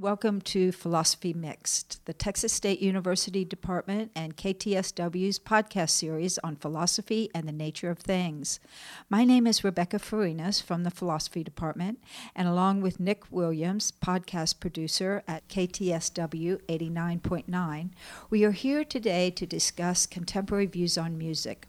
Welcome to Philosophy Mixed, the Texas State University Department and KTSW's podcast series on philosophy and the nature of things. My name is Rebecca Farinas from the Philosophy Department, and along with Nick Williams, podcast producer at KTSW 89.9, we are here today to discuss contemporary views on music.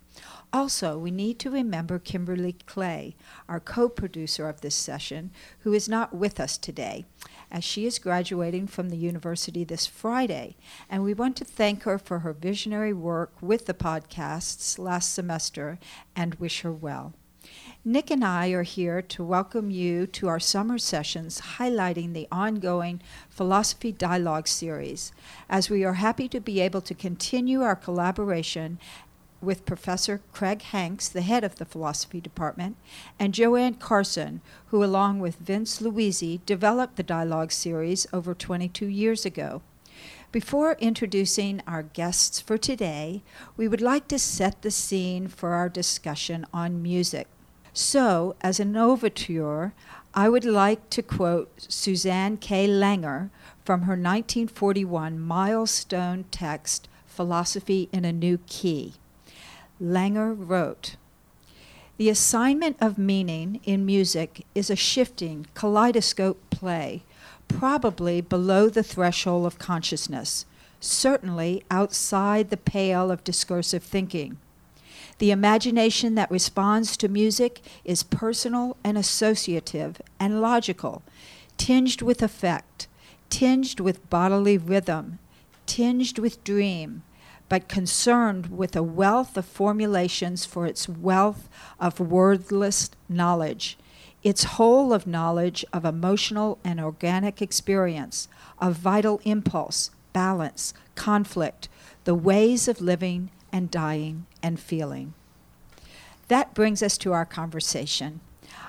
Also, we need to remember Kimberly Clay, our co-producer of this session, who is not with us today, as she is graduating from the university this Friday, and we want to thank her for her visionary work with the podcasts last semester and wish her well. Nick and I are here to welcome you to our summer sessions highlighting the ongoing Philosophy Dialogue series, as we are happy to be able to continue our collaboration with Professor Craig Hanks, the head of the Philosophy Department, and Joanne Carson, who along with Vince Luisi developed the Dialogue series over 22 years ago. Before introducing our guests for today, we would like to set the scene for our discussion on music. So, as an overture, I would like to quote Susanne K. Langer from her 1941 milestone text, Philosophy in a New Key. Langer wrote, "The assignment of meaning in music is a shifting kaleidoscope play, probably below the threshold of consciousness, certainly outside the pale of discursive thinking. The imagination that responds to music is personal and associative and logical, tinged with effect, tinged with bodily rhythm, tinged with dream, but concerned with a wealth of formulations for its wealth of wordless knowledge, its whole of knowledge of emotional and organic experience, of vital impulse, balance, conflict, the ways of living and dying and feeling." That brings us to our conversation.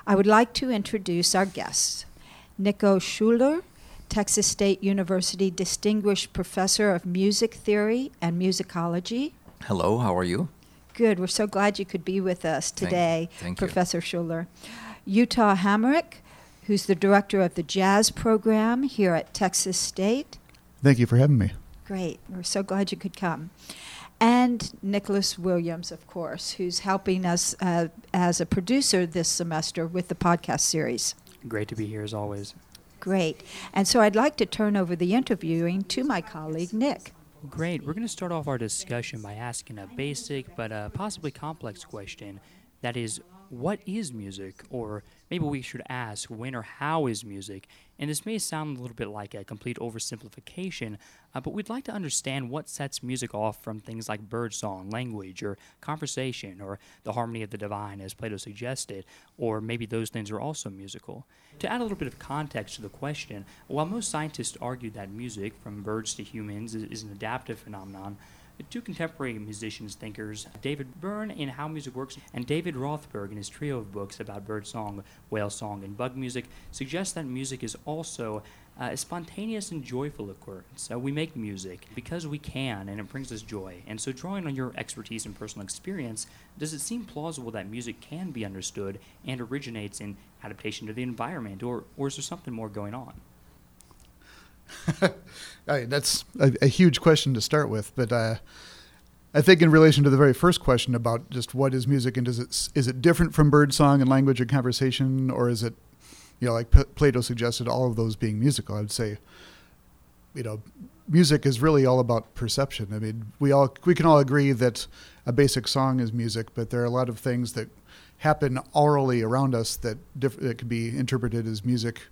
I would like to introduce our guests, Nico Schuler, Texas State University Distinguished Professor of Music Theory and Musicology. Hello, how are you? Good, we're so glad you could be with us today, thank Professor Schuler. Utah Hamrick, who's the director of the jazz program here at Texas State. Thank you for having me. Great, we're so glad you could come. And Nicholas Williams, of course, who's helping us as a producer this semester with the podcast series. Great to be here as always. Great. And so I'd like to turn over the interviewing to my colleague, Nick. Great. We're going to start off our discussion by asking a basic but possibly complex question. That is, what is music? Or maybe we should ask, when or how is music? And this may sound a little bit like a complete oversimplification, but we'd like to understand what sets music off from things like birdsong, language, or conversation, or the harmony of the divine, as Plato suggested, or maybe those things are also musical. To add a little bit of context to the question, while most scientists argue that music, from birds to humans, is an adaptive phenomenon, two contemporary musicians, thinkers, David Byrne in How Music Works and David Rothberg in his trio of books about bird song, whale song, and bug music, suggest that music is also a spontaneous and joyful occurrence. So we make music because we can, and it brings us joy. And so drawing on your expertise and personal experience, does it seem plausible that music can be understood and originates in adaptation to the environment, or is there something more going on? That's a huge question to start with, but I think in relation to the very first question about just what is music and is it different from bird song and language and conversation, or is it, you know, like Plato suggested, all of those being musical? I would say, you know, music is really all about perception. I mean, we can all agree that a basic song is music, but there are a lot of things that happen orally around us that could be interpreted as music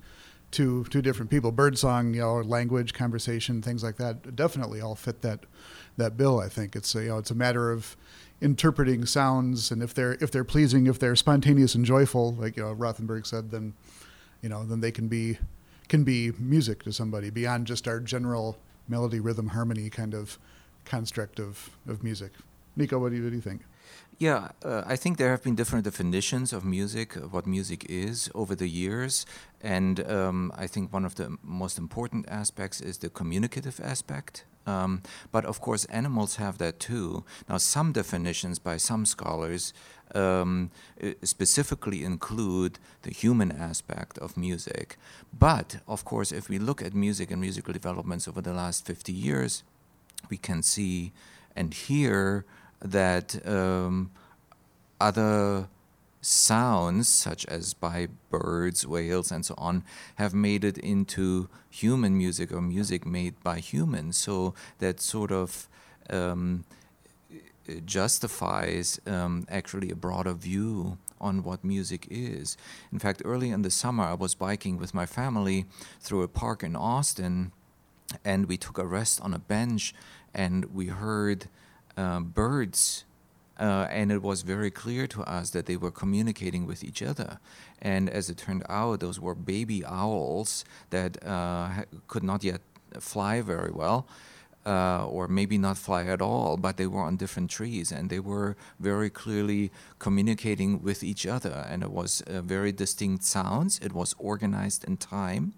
to different people. Birdsong, you know, language, conversation, things like that definitely all fit that bill, I think. It's a, you know, it's a matter of interpreting sounds, and if they're pleasing, if they're spontaneous and joyful, like, you know, Rothenberg said, then, you know, then they can be music to somebody beyond just our general melody, rhythm, harmony kind of construct of music. Nico, what do you think? Yeah, I think there have been different definitions of music, what music is, over the years. And I think one of the most important aspects is the communicative aspect But of course, animals have that too. Now, some definitions by some scholars specifically include the human aspect of music. But of course, if we look at music and musical developments over the last 50 years, we can see and hear that other sounds, such as by birds, whales, and so on, have made it into human music or music made by humans. So that sort of justifies actually a broader view on what music is. In fact, early in the summer, I was biking with my family through a park in Austin, and we took a rest on a bench, and we heard birds. And it was very clear to us that they were communicating with each other. And as it turned out, those were baby owls that could not yet fly very well, or maybe not fly at all, but they were on different trees, and they were very clearly communicating with each other. And it was very distinct sounds. It was organized in time.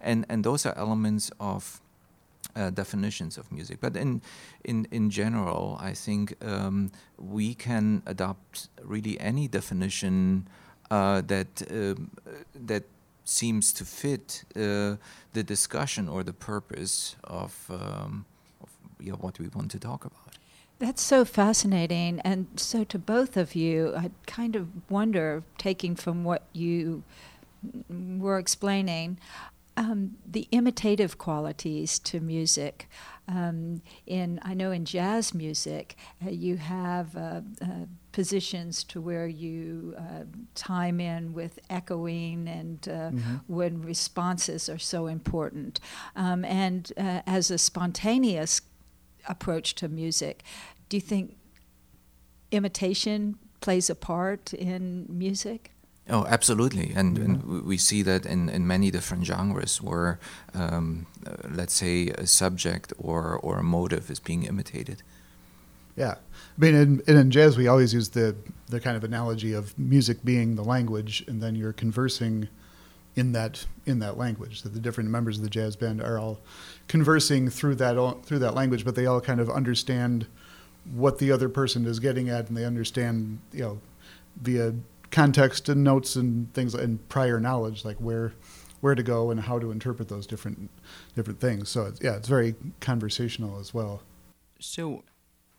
And those are elements of definitions of music. But in general, I think we can adopt really any definition that seems to fit the discussion or the purpose of what we want to talk about. That's so fascinating. And so to both of you, I kind of wonder, taking from what you were explaining, the imitative qualities to music. I know in jazz music, you have positions to where you time in with echoing and when responses are so important. And as a spontaneous approach to music, do you think imitation plays a part in music? Oh, absolutely. And we see that in many different genres where, let's say, a subject or a motive is being imitated. Yeah. I mean, in jazz, we always use the kind of analogy of music being the language, and then you're conversing in that language. So the different members of the jazz band are all conversing through that language, but they all kind of understand what the other person is getting at, and they understand, via context and notes and things and prior knowledge, like where to go and how to interpret those different things. So it's very conversational as well. So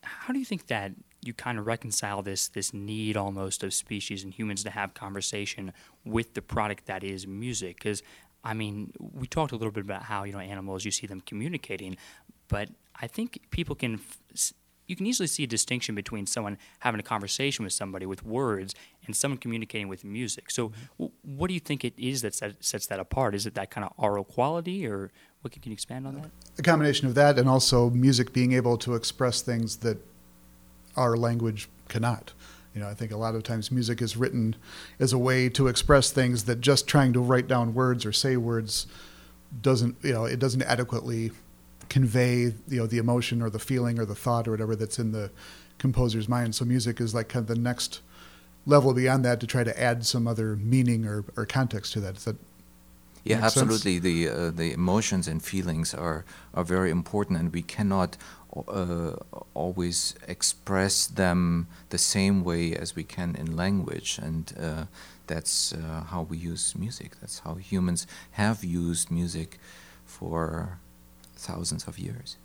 how do you think that you kind of reconcile this need almost of species and humans to have conversation with the product that is music? Because I mean, we talked a little bit about how animals, you see them communicating, but I think people can. You can easily see a distinction between someone having a conversation with somebody with words and someone communicating with music. So what do you think it is that sets that apart? Is it that kind of oral quality, or what can you expand on that? A combination of that and also music being able to express things that our language cannot. I think a lot of times music is written as a way to express things that just trying to write down words or say words doesn't, it doesn't adequately convey the emotion or the feeling or the thought or whatever that's in the composer's mind. So music is like kind of the next level beyond that to try to add some other meaning or context to that. Does that make sense? Absolutely. The emotions and feelings are very important, and we cannot always express them the same way as we can in language, and that's how we use music. That's how humans have used music for thousands of years.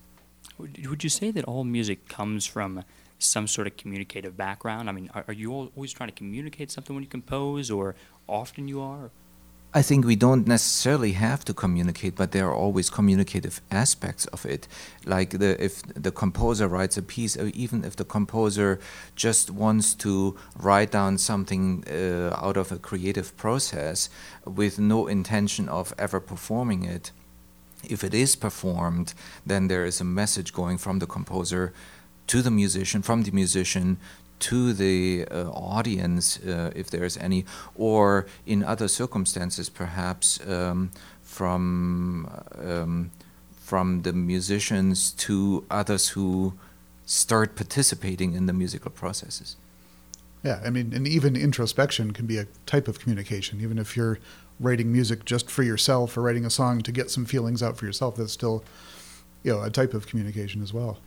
Would you say that all music comes from some sort of communicative background? I mean, are you always trying to communicate something when you compose, or often you are? I think we don't necessarily have to communicate, but there are always communicative aspects of it. Like if the composer writes a piece, or even if the composer just wants to write down something out of a creative process with no intention of ever performing it, if it is performed, then there is a message going from the composer to the musician, from the musician to the audience, if there is any, or in other circumstances, perhaps from the musicians to others who start participating in the musical processes. Yeah, I mean, and even introspection can be a type of communication, even if you're writing music just for yourself or writing a song to get some feelings out for yourself. That's still you know, a type of communication as well.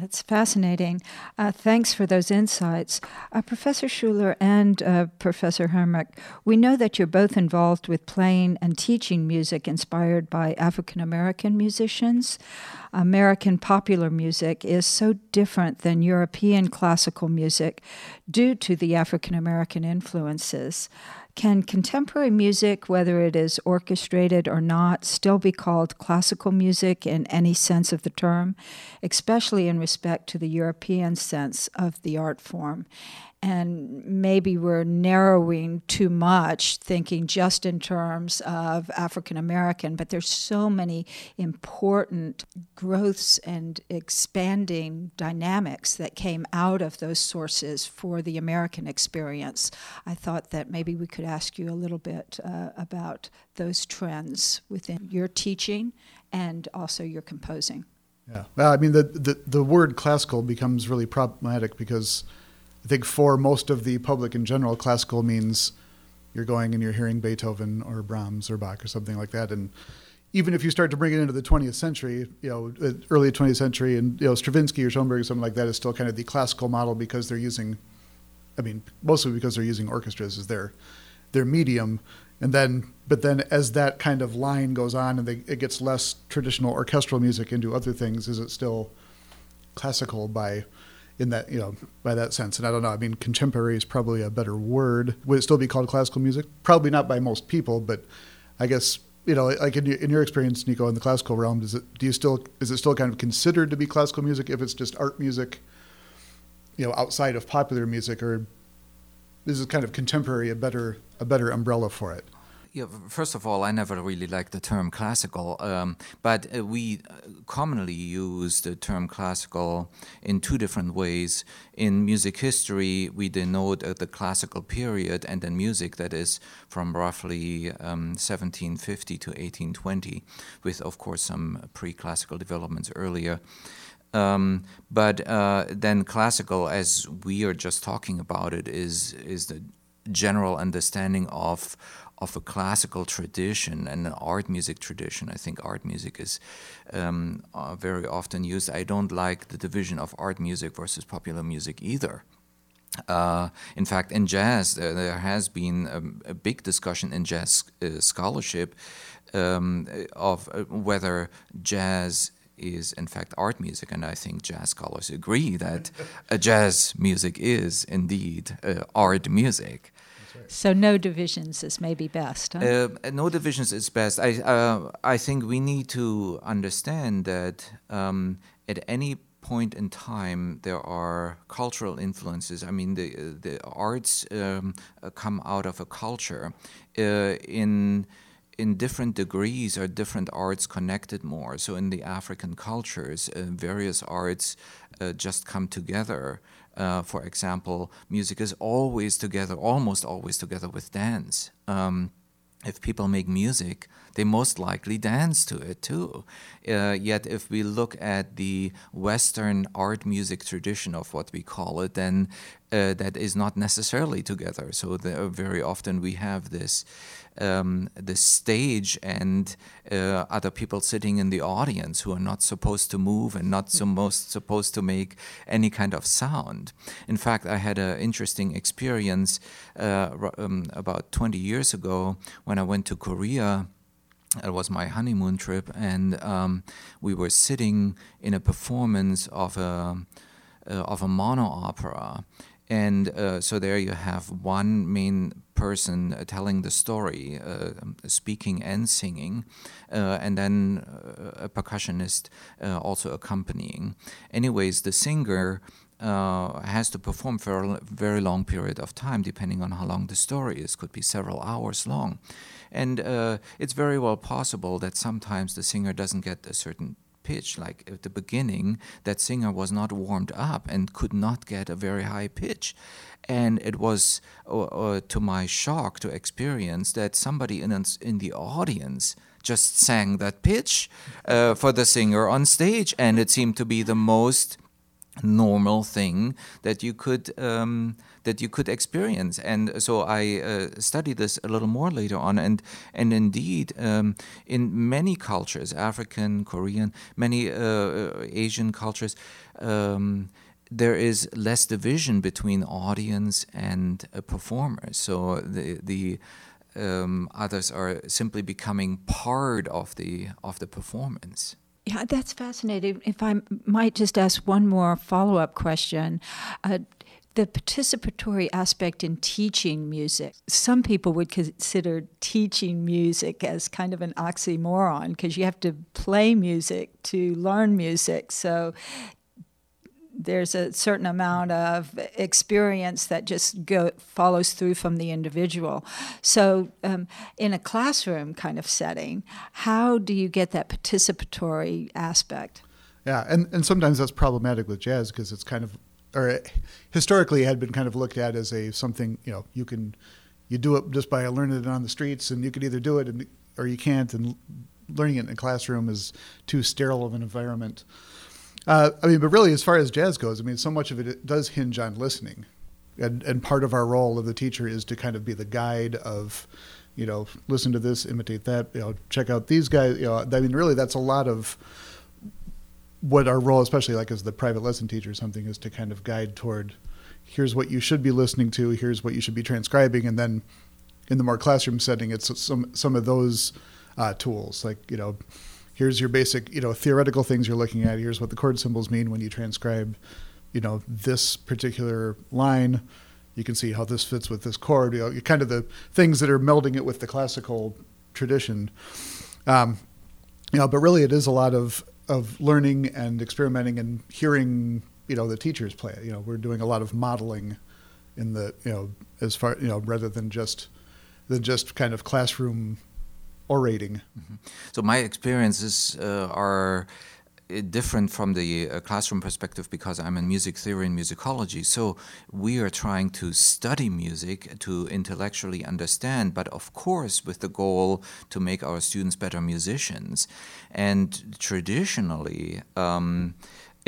That's fascinating. Thanks for those insights. Professor Schuler and Professor Hamrick, we know that you're both involved with playing and teaching music inspired by African-American musicians. American popular music is so different than European classical music due to the African-American influences. Can contemporary music, whether it is orchestrated or not, still be called classical music in any sense of the term, especially in respect to the European sense of the art form? And maybe we're narrowing too much, thinking just in terms of African American, but there's so many important growths and expanding dynamics that came out of those sources for the American experience. I thought that maybe we could ask you a little bit about those trends within your teaching and also your composing. Yeah, well, I mean, the word classical becomes really problematic because I think for most of the public in general, classical means you're going and you're hearing Beethoven or Brahms or Bach or something like that. And even if you start to bring it into the 20th century, you know, early 20th century, and you know, Stravinsky or Schoenberg or something like that is still kind of the classical model because they're using, I mean, mostly because they're using orchestras as their medium. And then, but then as that kind of line goes on and it gets less traditional orchestral music into other things, is it still classical by? In that, you know, by that sense. And I don't know, I mean, contemporary is probably a better word. Would it still be called classical music? Probably not by most people, but I guess, you know, like in your experience, Nico, in the classical realm, is it still kind of considered to be classical music if it's just art music, you know, outside of popular music, or is kind of contemporary a better umbrella for it? Yeah, first of all, I never really liked the term classical, but we commonly use the term classical in two different ways. In music history, we denote the classical period and then music that is from roughly 1750 to 1820, with, of course, some pre-classical developments earlier. But then classical, as we are just talking about it, is the general understanding of a classical tradition and an art music tradition. I think art music is very often used. I don't like the division of art music versus popular music either. In fact, in jazz, there has been a big discussion in jazz scholarship of whether jazz is in fact art music, and I think jazz scholars agree that jazz music is indeed art music. So no divisions is maybe best, huh? No divisions is best. I think we need to understand that at any point in time there are cultural influences. I mean, the arts come out of a culture. In different degrees are different arts connected more. So in the African cultures, various arts just come together. For example, music is always together, almost always together with dance. If people make music, they most likely dance to it too. Yet if we look at the Western art music tradition of what we call it, then that is not necessarily together. So very often we have this the stage and other people sitting in the audience who are not supposed to move and not supposed to make any kind of sound. In fact, I had an interesting experience about 20 years ago when I went to Korea. It was my honeymoon trip, and we were sitting in a performance of a mono opera. And so there you have one main person telling the story, speaking and singing, and then a percussionist also accompanying. Anyways, the singer has to perform for a very long period of time, depending on how long the story is. Could be several hours long. And it's very well possible that sometimes the singer doesn't get a certain pitch. Like at the beginning, that singer was not warmed up and could not get a very high pitch. And it was to my shock to experience that somebody in the audience just sang that pitch for the singer on stage. And it seemed to be the most normal thing that you could experience. And so I studied this a little more later on, and indeed in many cultures, African, Korean, many Asian cultures, there is less division between audience and performers. So the others are simply becoming part of the performance. Yeah, that's fascinating. If I might just ask one more follow-up question. The participatory aspect in teaching music. Some people would consider teaching music as kind of an oxymoron because you have to play music to learn music. So there's a certain amount of experience that just follows through from the individual. So in a classroom kind of setting, how do you get that participatory aspect? Yeah, and sometimes that's problematic with jazz because it's kind of, or historically had been kind of looked at as a something, you know, you can, you do it just by learning it on the streets, and you could either do it and, or you can't, and learning it in a classroom is too sterile of an environment. I mean, but really, as far as jazz goes, I mean, so much of it does hinge on listening. And part of our role of the teacher is to kind of be the guide of, you know, listen to this, imitate that, you know, check out these guys. You know, I mean, really, that's a lot of what our role, especially like as the private lesson teacher or something, is to kind of guide toward here's what you should be listening to, here's what you should be transcribing. And then in the more classroom setting, it's some of those tools, like, you know, here's your basic, you know, theoretical things you're looking at. Here's what the chord symbols mean when you transcribe, you know, this particular line. You can see how this fits with this chord. You know, kind of the things that are melding it with the classical tradition. You know, but really it is a lot of learning and experimenting and hearing, you know, the teachers play it. You know, we're doing a lot of modeling in the, you know, as far, you know, rather than just kind of classroom orating. Mm-hmm. So my experiences are different from the classroom perspective because I'm in music theory and musicology. So we are trying to study music to intellectually understand, but of course with the goal to make our students better musicians. And traditionally, and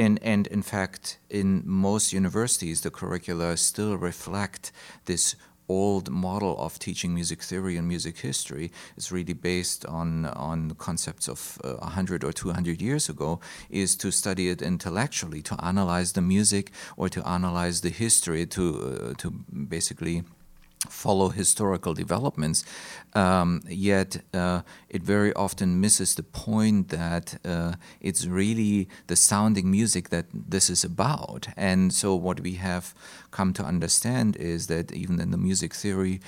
in fact, in most universities, the curricula still reflect this old model of teaching music theory and music history. Is really based on concepts of 100 or 200 years ago, is to study it intellectually, to analyze the music or to analyze the history, to basically follow historical developments. Yet it very often misses the point that it's really the sounding music that this is about. And so what we have come to understand is that even in the music theory,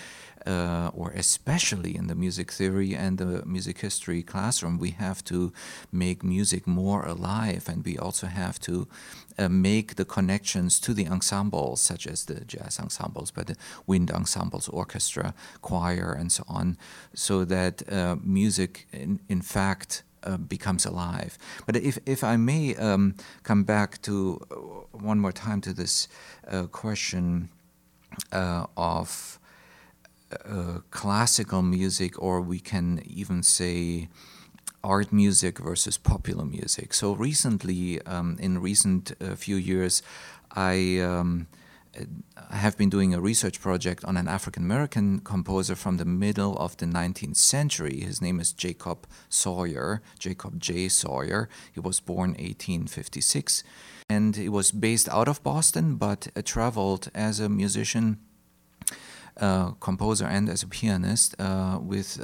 or especially in the music theory and the music history classroom, we have to make music more alive, and we also have to make the connections to the ensembles, such as the jazz ensembles, but the wind ensembles, orchestra, choir, and so on, so that music, in fact, becomes alive. But if I may come back to one more time to this question of classical music, or we can even say art music versus popular music. So recently, in recent few years, I have been doing a research project on an African-American composer from the middle of the 19th century. His name is Jacob Sawyer, Jacob J. Sawyer. He was born 1856, and he was based out of Boston, but traveled as a musician, composer, and as a pianist with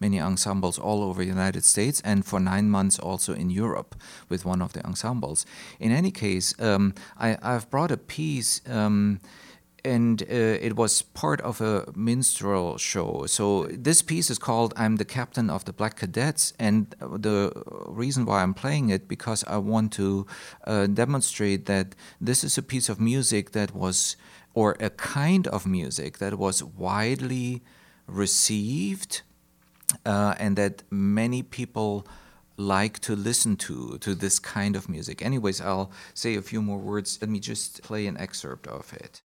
many ensembles all over the United States, and for 9 months also in Europe with one of the ensembles. In any case, I've brought a piece and it was part of a minstrel show. So this piece is called I'm the Captain of the Black Cadets, and the reason why I'm playing it because I want to demonstrate that this is a piece of music that was, or a kind of music that was widely received and that many people like to listen to this kind of music. Anyways, I'll say a few more words. Let me just play an excerpt of it.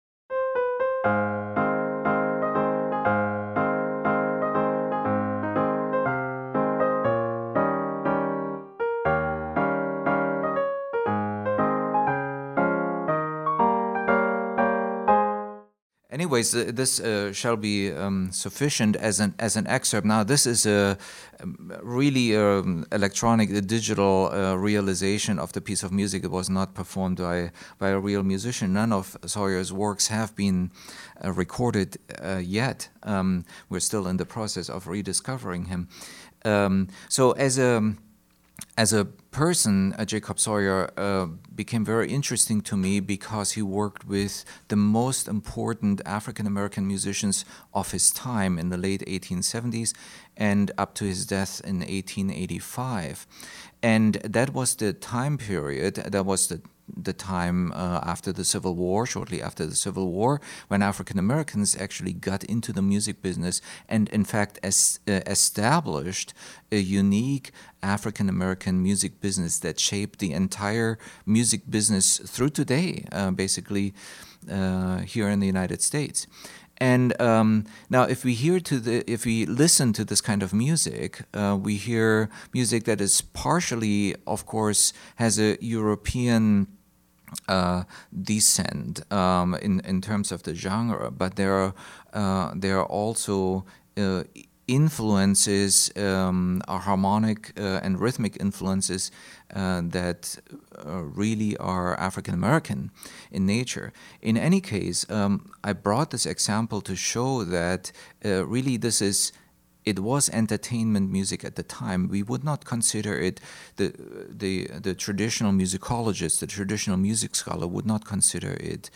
Anyways, this shall be sufficient as an excerpt. Now, this is a really electronic, digital realization of the piece of music. It was not performed by a real musician. None of Sawyer's works have been recorded yet. We're still in the process of rediscovering him. So as a person, Jacob Sawyer became very interesting to me because he worked with the most important African-American musicians of his time in the late 1870s and up to his death in 1885. And that was the time period, that was the time after the Civil War, shortly after the Civil War, when African Americans actually got into the music business and, in fact, established a unique African American music business that shaped the entire music business through today, basically here in the United States. And now, if we listen to this kind of music, we hear music that is partially, of course, has a European descent in terms of the genre, but there are also influences, are harmonic and rhythmic influences that really are African-American in nature. In any case, I brought this example to show that really it was entertainment music at the time. We would not consider it, the traditional musicologist, the traditional music scholar would not consider it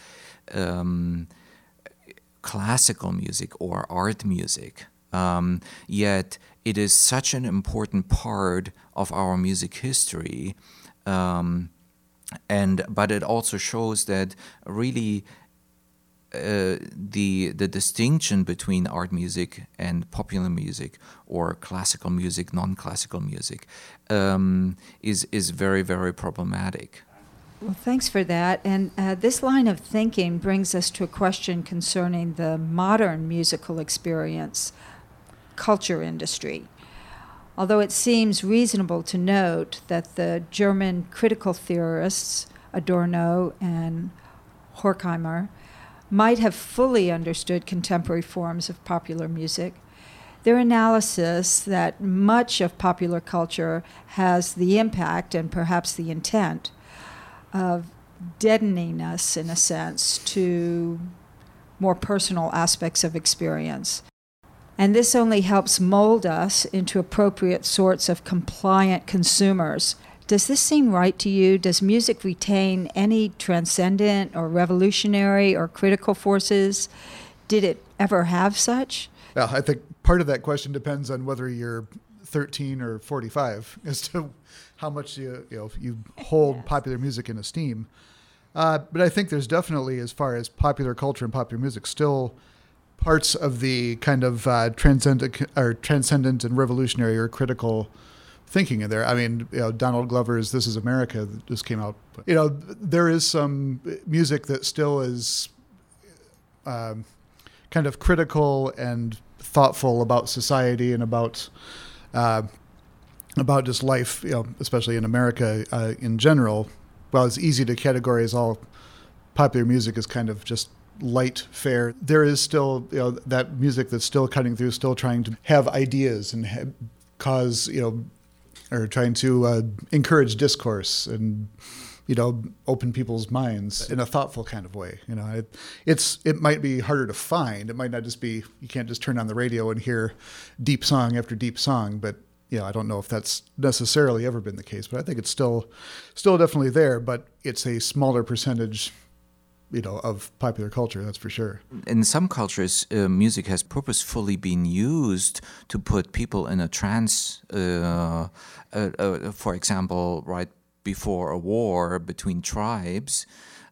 classical music or art music. Yet it is such an important part of our music history, but it also shows that really the distinction between art music and popular music or classical music, non-classical music, is very, very problematic. Well, thanks for that. And this line of thinking brings us to a question concerning the modern musical experience. Culture industry. Although it seems reasonable to note that the German critical theorists Adorno and Horkheimer might have fully understood contemporary forms of popular music, their analysis that much of popular culture has the impact and perhaps the intent of deadening us, in a sense, to more personal aspects of experience. And this only helps mold us into appropriate sorts of compliant consumers. Does this seem right to you? Does music retain any transcendent or revolutionary or critical forces? Did it ever have such? Well, I think part of that question depends on whether you're 13 or 45 as to how much you hold popular music in esteem. But I think there's definitely, as far as popular culture and popular music, still parts of the kind of transcendent and revolutionary or critical thinking in there. I mean, Donald Glover's "This Is America" that just came out. There is some music that still is kind of critical and thoughtful about society and about just life, especially in America in general. While it's easy to categorize all popular music as kind of just light fare, there is still that music that's still cutting through, still trying to have ideas and cause or trying to encourage discourse and open people's minds in a thoughtful kind of way. It might be harder to find. It might not just be, you can't just turn on the radio and hear deep song after deep song, but I don't know if that's necessarily ever been the case, but I think it's still definitely there, but it's a smaller percentage of popular culture, that's for sure. In some cultures, music has purposefully been used to put people in a trance, for example, right before a war between tribes,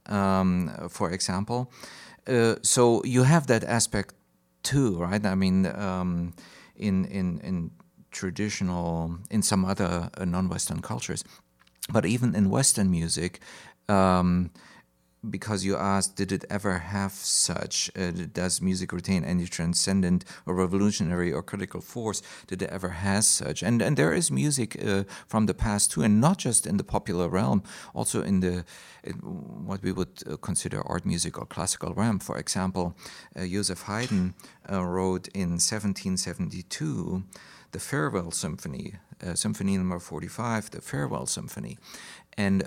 for example. So you have that aspect too, right? I mean, in traditional, in some other non-Western cultures, but even in Western music, because you asked, did it ever have such? Does music retain any transcendent or revolutionary or critical force? Did it ever has such? And there is music from the past too, and not just in the popular realm, also in the what we would consider art music or classical realm. For example, Joseph Haydn wrote in 1772 the Farewell Symphony, Symphony Number 45, the Farewell Symphony. And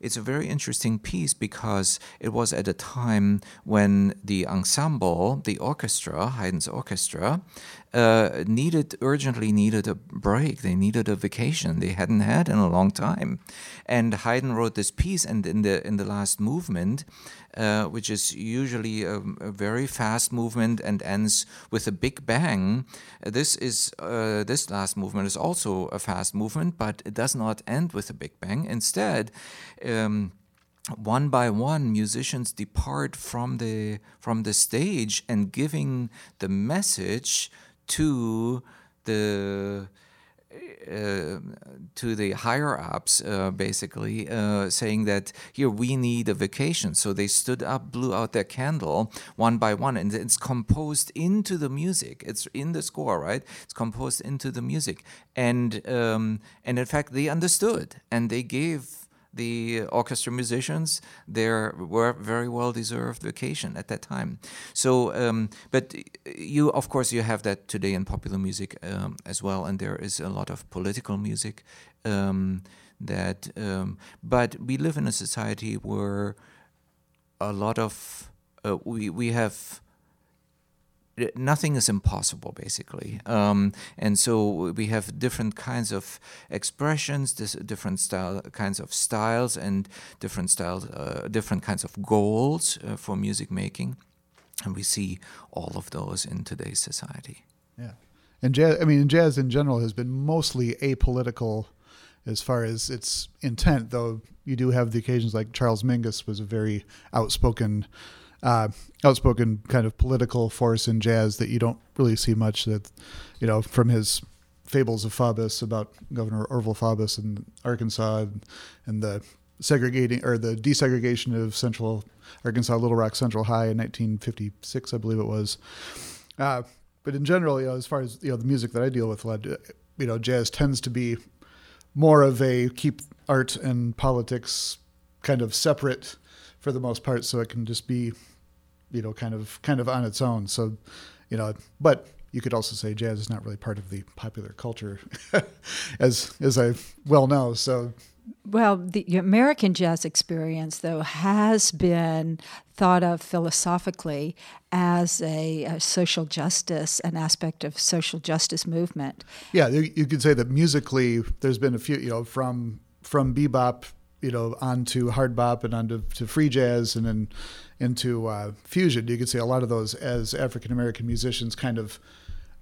it's a very interesting piece because it was at a time when the ensemble, the orchestra, Haydn's orchestra, urgently needed a break. They needed a vacation they hadn't had in a long time. And Haydn wrote this piece, and in the last movement, which is usually a very fast movement and ends with a big bang, this last movement is also a fast movement, but it does not end with a big bang. Instead, one by one, musicians depart from the stage and giving the message to the higher-ups, basically, saying that, here, we need a vacation. So they stood up, blew out their candle one by one, and it's composed into the music. It's in the score, right? It's composed into the music. And in fact, they understood, and they gave the orchestra musicians their very well-deserved vacation at that time. So, but you, of course, you have that today in popular music as well, and there is a lot of political music but we live in a society where a lot of, we have, nothing is impossible, basically. And so we have different kinds of expressions, different kinds of styles, and different kinds of goals for music making. And we see all of those in today's society. Yeah. And jazz in general has been mostly apolitical as far as its intent, though you do have the occasions like Charles Mingus was a very outspoken kind of political force in jazz that you don't really see much, that, you know, from his fables of Faubus about Governor Orville Faubus in Arkansas and the desegregation of Central Arkansas, Little Rock Central High in 1956, I believe it was. But in general, you know, as far as, you know, the music that I deal with, you know, jazz tends to be more of a keep art and politics kind of separate for the most part, so it can just be, you know, kind of on its own. So, you know, but you could also say jazz is not really part of the popular culture, as I well know. So, well, the American jazz experience, though, has been thought of philosophically as a social justice, an aspect of social justice movement. Yeah, you could say that musically, there's been a few, you know, from bebop, you know, onto hard bop and onto free jazz and then into fusion. You could see a lot of those as African-American musicians kind of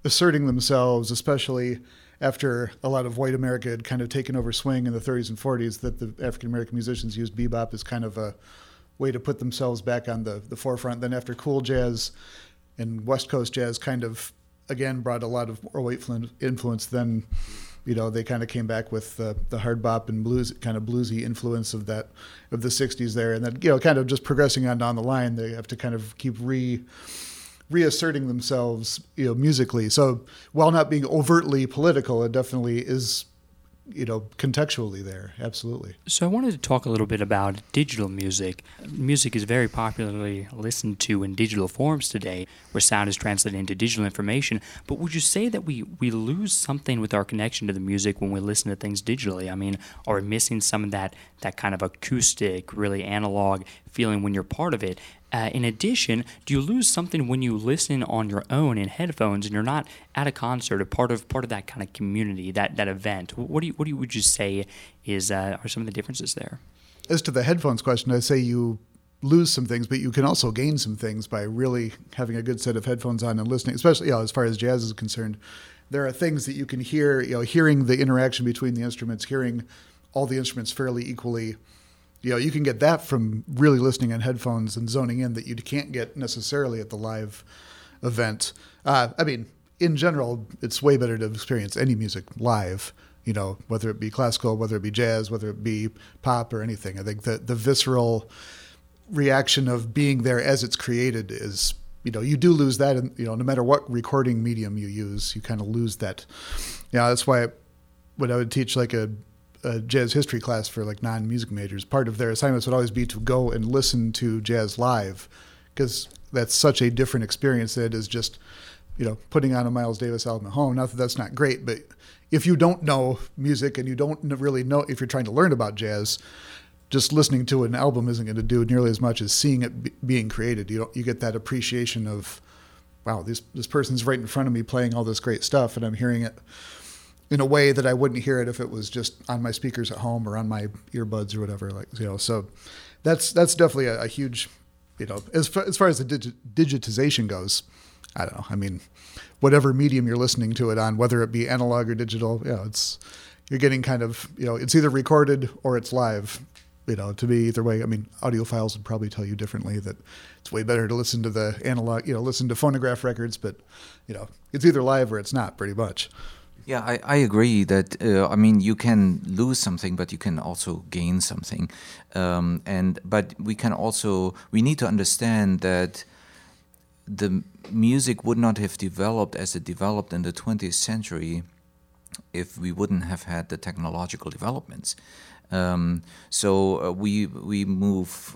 asserting themselves, especially after a lot of white America had kind of taken over swing in the 30s and 40s, that the African-American musicians used bebop as kind of a way to put themselves back on the forefront. Then after cool jazz and West Coast jazz kind of, again, brought a lot of more white influence, then, you know, they kind of came back with the hard bop and blues, kind of bluesy influence of the 60s there. And then, you know, kind of just progressing on down the line, they have to kind of keep reasserting themselves, you know, musically. So while not being overtly political, it definitely is, you know, contextually there. Absolutely. So I wanted to talk a little bit about digital music. Music is very popularly listened to in digital forms today, where sound is translated into digital information. But would you say that we lose something with our connection to the music when we listen to things digitally? I mean, are we missing some of that kind of acoustic, really analog feeling when you're part of it? In addition, do you lose something when you listen on your own in headphones and you're not at a concert, a part of that kind of community, that event? Would you say are some of the differences there? As to the headphones question, I say you lose some things, but you can also gain some things by really having a good set of headphones on and listening, especially, you know, as far as jazz is concerned. There are things that you can hear, you know, hearing the interaction between the instruments, hearing all the instruments fairly equally. You know, you can get that from really listening on headphones and zoning in that you can't get necessarily at the live event. I mean, in general, it's way better to experience any music live, you know, whether it be classical, whether it be jazz, whether it be pop or anything. I think that the visceral reaction of being there as it's created is, you know, you do lose that, and you know, no matter what recording medium you use, you kind of lose that. Yeah, that's why when I would teach like a jazz history class for like non-music majors, part of their assignments would always be to go and listen to jazz live, because that's such a different experience that it is just, you know, putting on a Miles Davis album at home. Not that that's not great, but if you don't know music and you don't really know, if you're trying to learn about jazz, just listening to an album isn't going to do nearly as much as seeing it being created. You get that appreciation of, wow, this person's right in front of me playing all this great stuff, and I'm hearing it in a way that I wouldn't hear it if it was just on my speakers at home or on my earbuds or whatever. Like, you know, so that's definitely a huge, you know, as far as the digitization goes. I don't know. I mean, whatever medium you're listening to it on, whether it be analog or digital, you know, it's, you're getting kind of, you know, it's either recorded or it's live. You know, to me, either way, I mean, audiophiles would probably tell you differently that it's way better to listen to the analog, you know, listen to phonograph records, but, you know, it's either live or it's not, pretty much. Yeah, I agree that, I mean, you can lose something, but you can also gain something. But we need to understand that the music would not have developed as it developed in the 20th century if we wouldn't have had the technological developments. So we move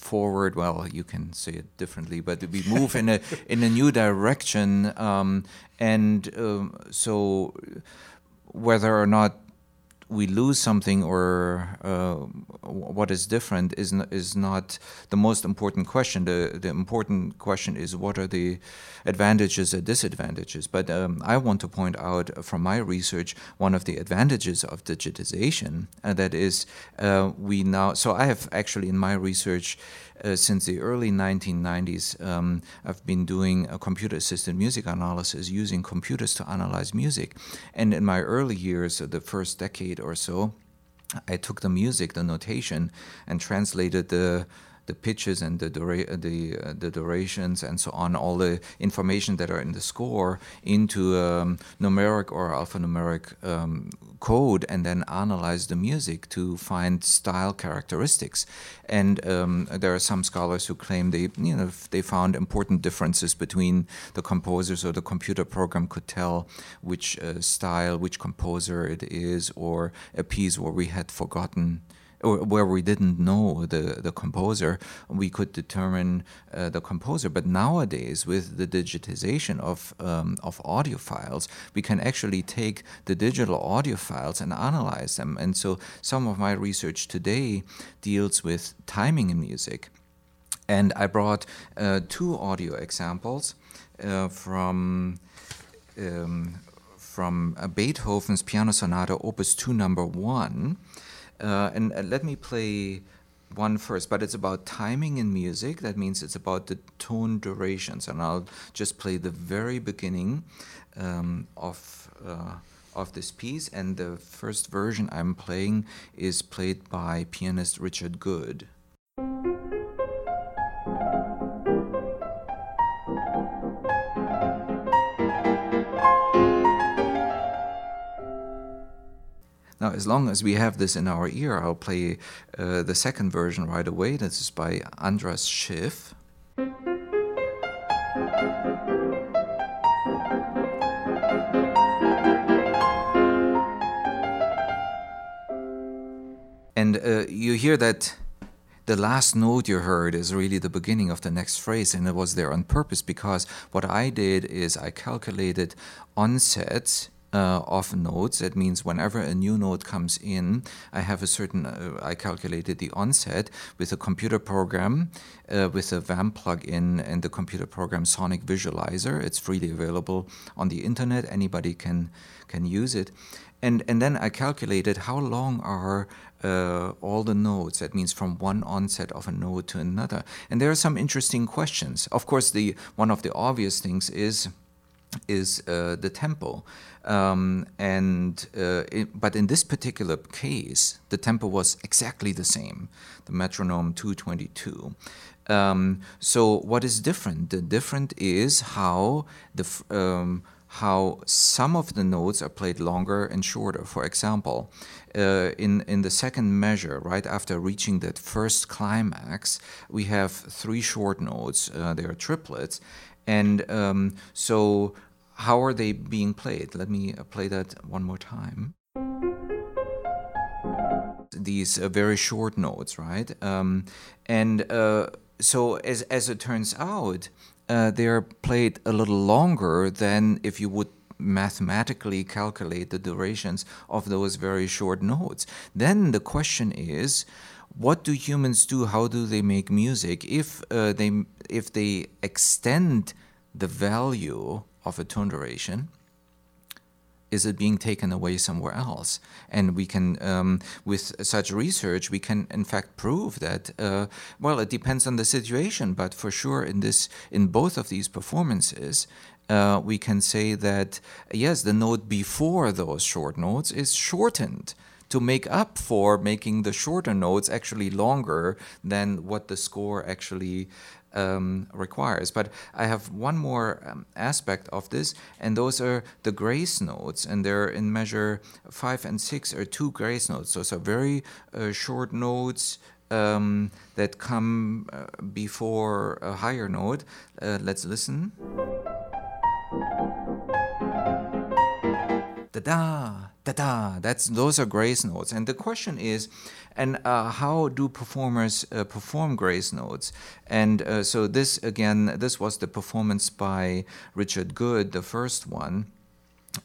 forward. Well, you can say it differently, but we move in a new direction. So whether or not we lose something or what is different is not the most important question. The important question is, what are the advantages and disadvantages? But I want to point out from my research, one of the advantages of digitization, that is we now, so I have actually in my research since the early 1990s, I've been doing a computer-assisted music analysis using computers to analyze music. And in my early years, the first decade or so, I took the music, the notation, and translated the pitches and the durations and so on, all the information that are in the score into numeric or alphanumeric code, and then analyze the music to find style characteristics. And there are some scholars who claim they found important differences between the composers, or the computer program could tell which style, which composer it is, or a piece where we had forgotten, or where we didn't know the composer, we could determine the composer. But nowadays, with the digitization of audio files, we can actually take the digital audio files and analyze them. And so some of my research today deals with timing in music. And I brought two audio examples from Beethoven's Piano Sonata Opus 2, number 1, and let me play one first, but it's about timing in music. That means it's about the tone durations, and I'll just play the very beginning of this piece. And the first version I'm playing is played by pianist Richard Goode. Now, as long as we have this in our ear, I'll play the second version right away. This is by András Schiff. And you hear that the last note you heard is really the beginning of the next phrase, and it was there on purpose, because what I did is I calculated onsets of notes. That means whenever a new note comes in, I have a certain, I calculated the onset with a computer program, with a VAMP plug-in and the computer program Sonic Visualizer. It's freely available on the internet. Anybody can use it. And then I calculated how long are all the notes. That means from one onset of a note to another. And there are some interesting questions. Of course, one of the obvious things is the tempo, but in this particular case, the tempo was exactly the same, the metronome 222. So what is different? The different is how the how some of the notes are played longer and shorter. For example, in the second measure, right after reaching that first climax, we have three short notes. They are triplets. And so how are they being played? Let me play that one more time. These very short notes, right? So as it turns out, they're played a little longer than if you would mathematically calculate the durations of those very short notes. Then the question is, what do humans do? How do they make music? If they extend the value of a tone duration, is it being taken away somewhere else? And we can, with such research, we can in fact prove that. Well, it depends on the situation, but for sure, in both of these performances, we can say that yes, the note before those short notes is shortened to make up for making the shorter notes actually longer than what the score actually requires. But I have one more aspect of this, and those are the grace notes, and they're in measure 5 and 6 are two grace notes. Those are very short notes that come before a higher note. Let's listen. Da-da, da-da, those are grace notes. And the question is, how do performers perform grace notes? And so this was the performance by Richard Goode, the first one.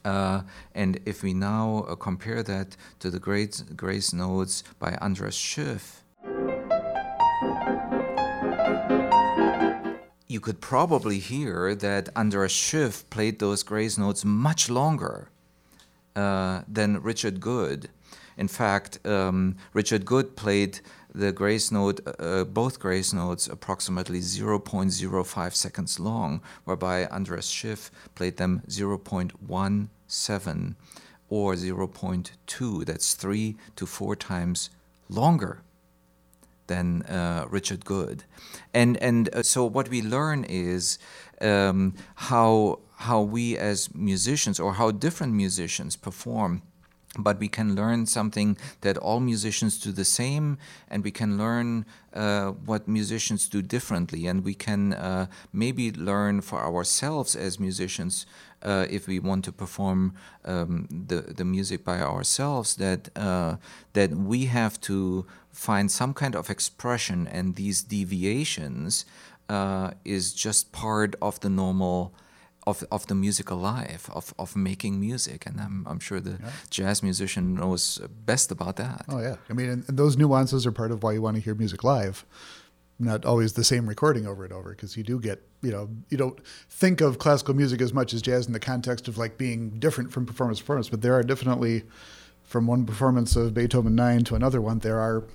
And if we now compare that to the grace notes by András Schiff, you could probably hear that András Schiff played those grace notes much longer than Richard Goode. In fact, Richard Goode played the grace note, both grace notes, approximately 0.05 seconds long, whereby András Schiff played them 0.17 or 0.2. That's 3 to 4 times longer than Richard Goode. And so what we learn is how we as musicians, or how different musicians perform, but we can learn something that all musicians do the same, and we can learn what musicians do differently, and we can maybe learn for ourselves as musicians, if we want to perform the music by ourselves, that we have to find some kind of expression, and these deviations is just part of the normal of the musical life, of making music. And I'm sure the jazz musician knows best about that. Oh, yeah. I mean, and those nuances are part of why you want to hear music live. Not always the same recording over and over, because you do get, you don't think of classical music as much as jazz in the context of like being different from performance to performance, but there are definitely, from one performance of Beethoven 9 to another one, there are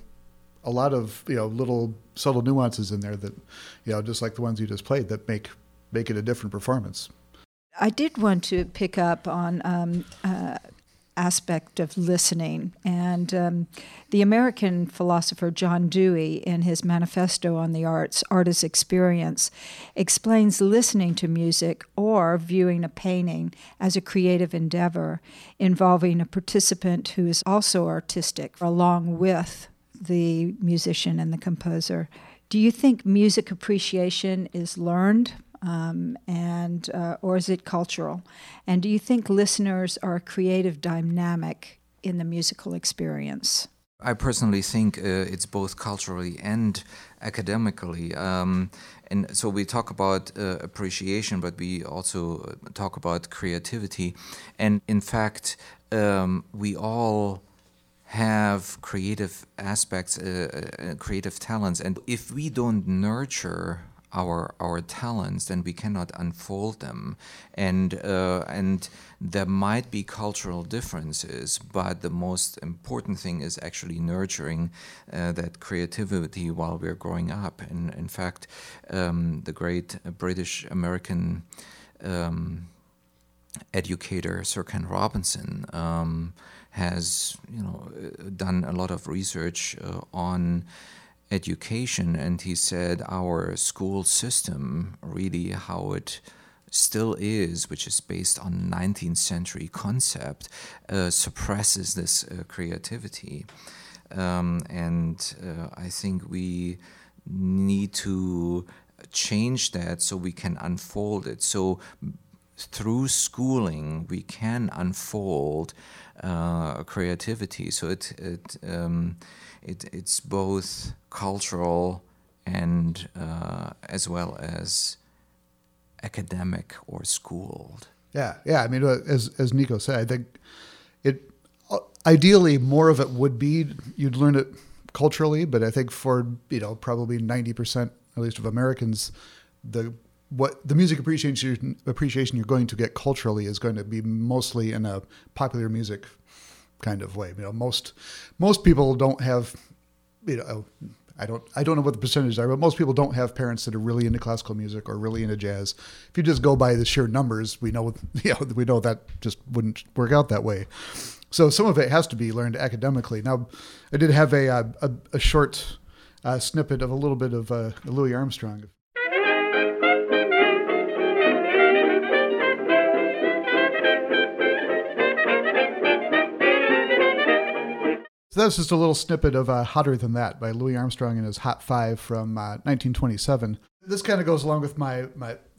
a lot of, little subtle nuances in there that, just like the ones you just played, that make it a different performance. I did want to pick up on aspect of listening. And the American philosopher John Dewey, in his Manifesto on the Arts, Artist's Experience, explains listening to music or viewing a painting as a creative endeavor involving a participant who is also artistic, along with the musician and the composer. Do you think music appreciation is learned? Or is it cultural? And do you think listeners are a creative dynamic in the musical experience? I personally think it's both culturally and academically. And so we talk about appreciation, but we also talk about creativity. And in fact, we all have creative aspects, creative talents. And if we don't nurture our talents, then we cannot unfold them, and there might be cultural differences, but the most important thing is actually nurturing that creativity while we're growing up. And in fact, the great British American educator Sir Ken Robinson has done a lot of research on education, and he said our school system, really how it still is, which is based on 19th century concept, suppresses this creativity. And I think we need to change that so we can unfold it. So through schooling, we can unfold creativity. So it's both cultural and as well as academic or schooled. Yeah. I mean, as Nico said, I think it ideally more of it would be you'd learn it culturally, but I think for probably 90% at least of Americans, the music appreciation you're going to get culturally is going to be mostly in a popular music kind of way. Most people don't have I don't know what the percentages are, but most people don't have parents that are really into classical music or really into jazz. If you just go by the sheer numbers, we know that just wouldn't work out that way. So some of it has to be learned academically. Now, I did have a short snippet of a little bit of Louis Armstrong. So that's just a little snippet of Hotter Than That by Louis Armstrong and his Hot Five from 1927. This kind of goes along with my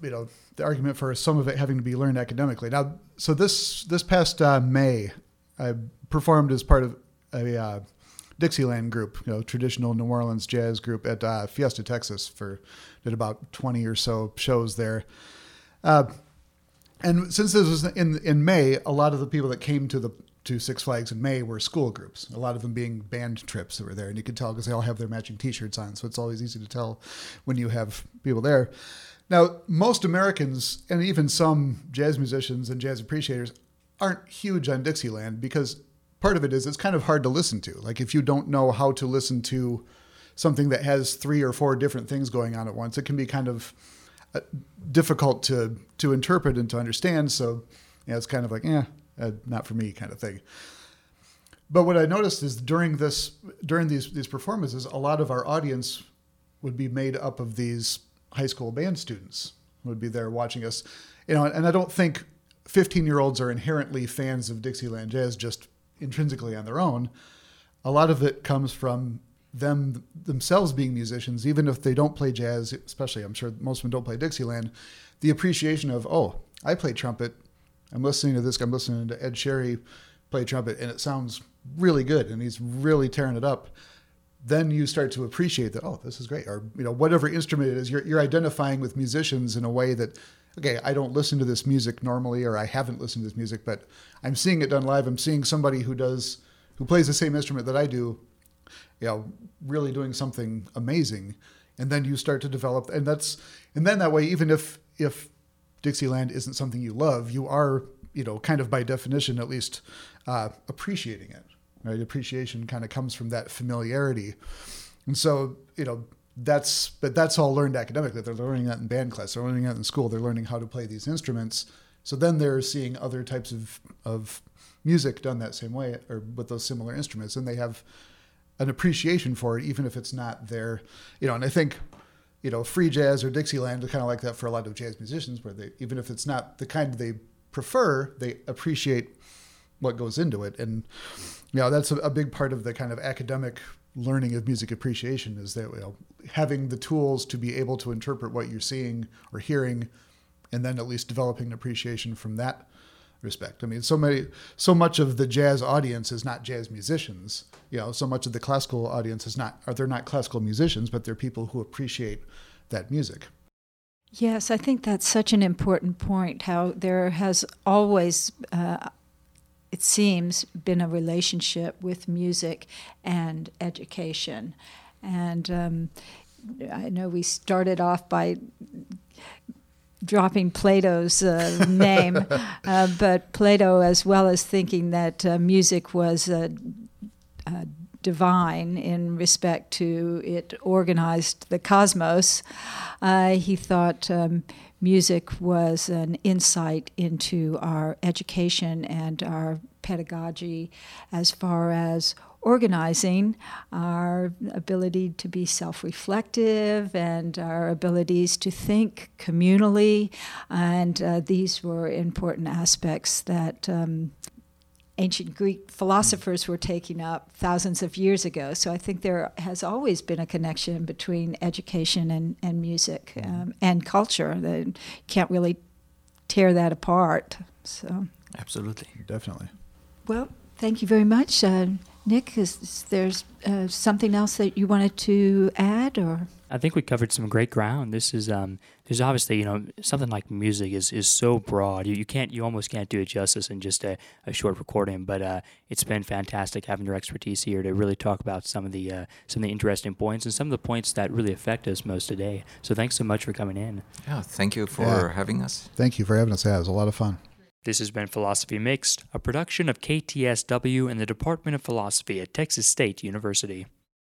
the argument for some of it having to be learned academically. Now, so this past May, I performed as part of a Dixieland group, traditional New Orleans jazz group at Fiesta, Texas, did about 20 or so shows there. And since this was in May, a lot of the people that came to Six Flags in May were school groups, a lot of them being band trips that were there. And you can tell because they all have their matching T-shirts on, so it's always easy to tell when you have people there. Now, most Americans, and even some jazz musicians and jazz appreciators, aren't huge on Dixieland because part of it is it's kind of hard to listen to. Like if you don't know how to listen to something that has 3 or 4 different things going on at once, it can be kind of difficult to interpret and to understand. So it's kind of like, not for me kind of thing. But what I noticed is during these performances, a lot of our audience would be made up of these high school band students who would be there watching us. And I don't think 15-year-olds are inherently fans of Dixieland jazz just intrinsically on their own. A lot of it comes from them themselves being musicians, even if they don't play jazz, especially I'm sure most of them don't play Dixieland, the appreciation of, oh, I play trumpet. I'm listening to this. I'm listening to Ed Sherry play trumpet, and it sounds really good, and he's really tearing it up. Then you start to appreciate that, oh, this is great, or whatever instrument it is, you're identifying with musicians in a way that, okay, I don't listen to this music normally, or I haven't listened to this music, but I'm seeing it done live. I'm seeing somebody who plays the same instrument that I do, really doing something amazing, and then you start to develop, and then that way, even if Dixieland isn't something you love, you are, kind of by definition, at least appreciating it, right? Appreciation kind of comes from that familiarity. And so, that's all learned academically. They're learning that in band class, they're learning that in school, they're learning how to play these instruments. So then they're seeing other types of music done that same way or with those similar instruments. And they have an appreciation for it, even if it's not there, and I think, free jazz or Dixieland are kind of like that for a lot of jazz musicians, where they, even if it's not the kind they prefer, they appreciate what goes into it. And, that's a big part of the kind of academic learning of music appreciation is that, having the tools to be able to interpret what you're seeing or hearing, and then at least developing an appreciation from that respect. I mean, so much of the jazz audience is not jazz musicians. So much of the classical audience they're not classical musicians, but they're people who appreciate that music. Yes, I think that's such an important point, how there has always, it seems, been a relationship with music and education. And I know we started off by dropping Plato's name, but Plato, as well as thinking that music was divine in respect to it organized the cosmos, he thought music was an insight into our education and our pedagogy as far as organizing our ability to be self-reflective and our abilities to think communally. And these were important aspects that ancient Greek philosophers were taking up thousands of years ago. So I think there has always been a connection between education and music and culture. You can't really tear that apart. So absolutely. Definitely. Well, thank you very much. Nick, is there something else that you wanted to add? Or I think we covered some great ground. This is there's obviously, you know, something like music is so broad. You almost can't do it justice in just a short recording. But it's been fantastic having your expertise here to really talk about some of the interesting points and some of the points that really affect us most today. So thanks so much for coming in. Yeah, thank you for having us. Thank you for having us. Yeah, it was a lot of fun. This has been Philosophy Mixed, a production of KTSW and the Department of Philosophy at Texas State University.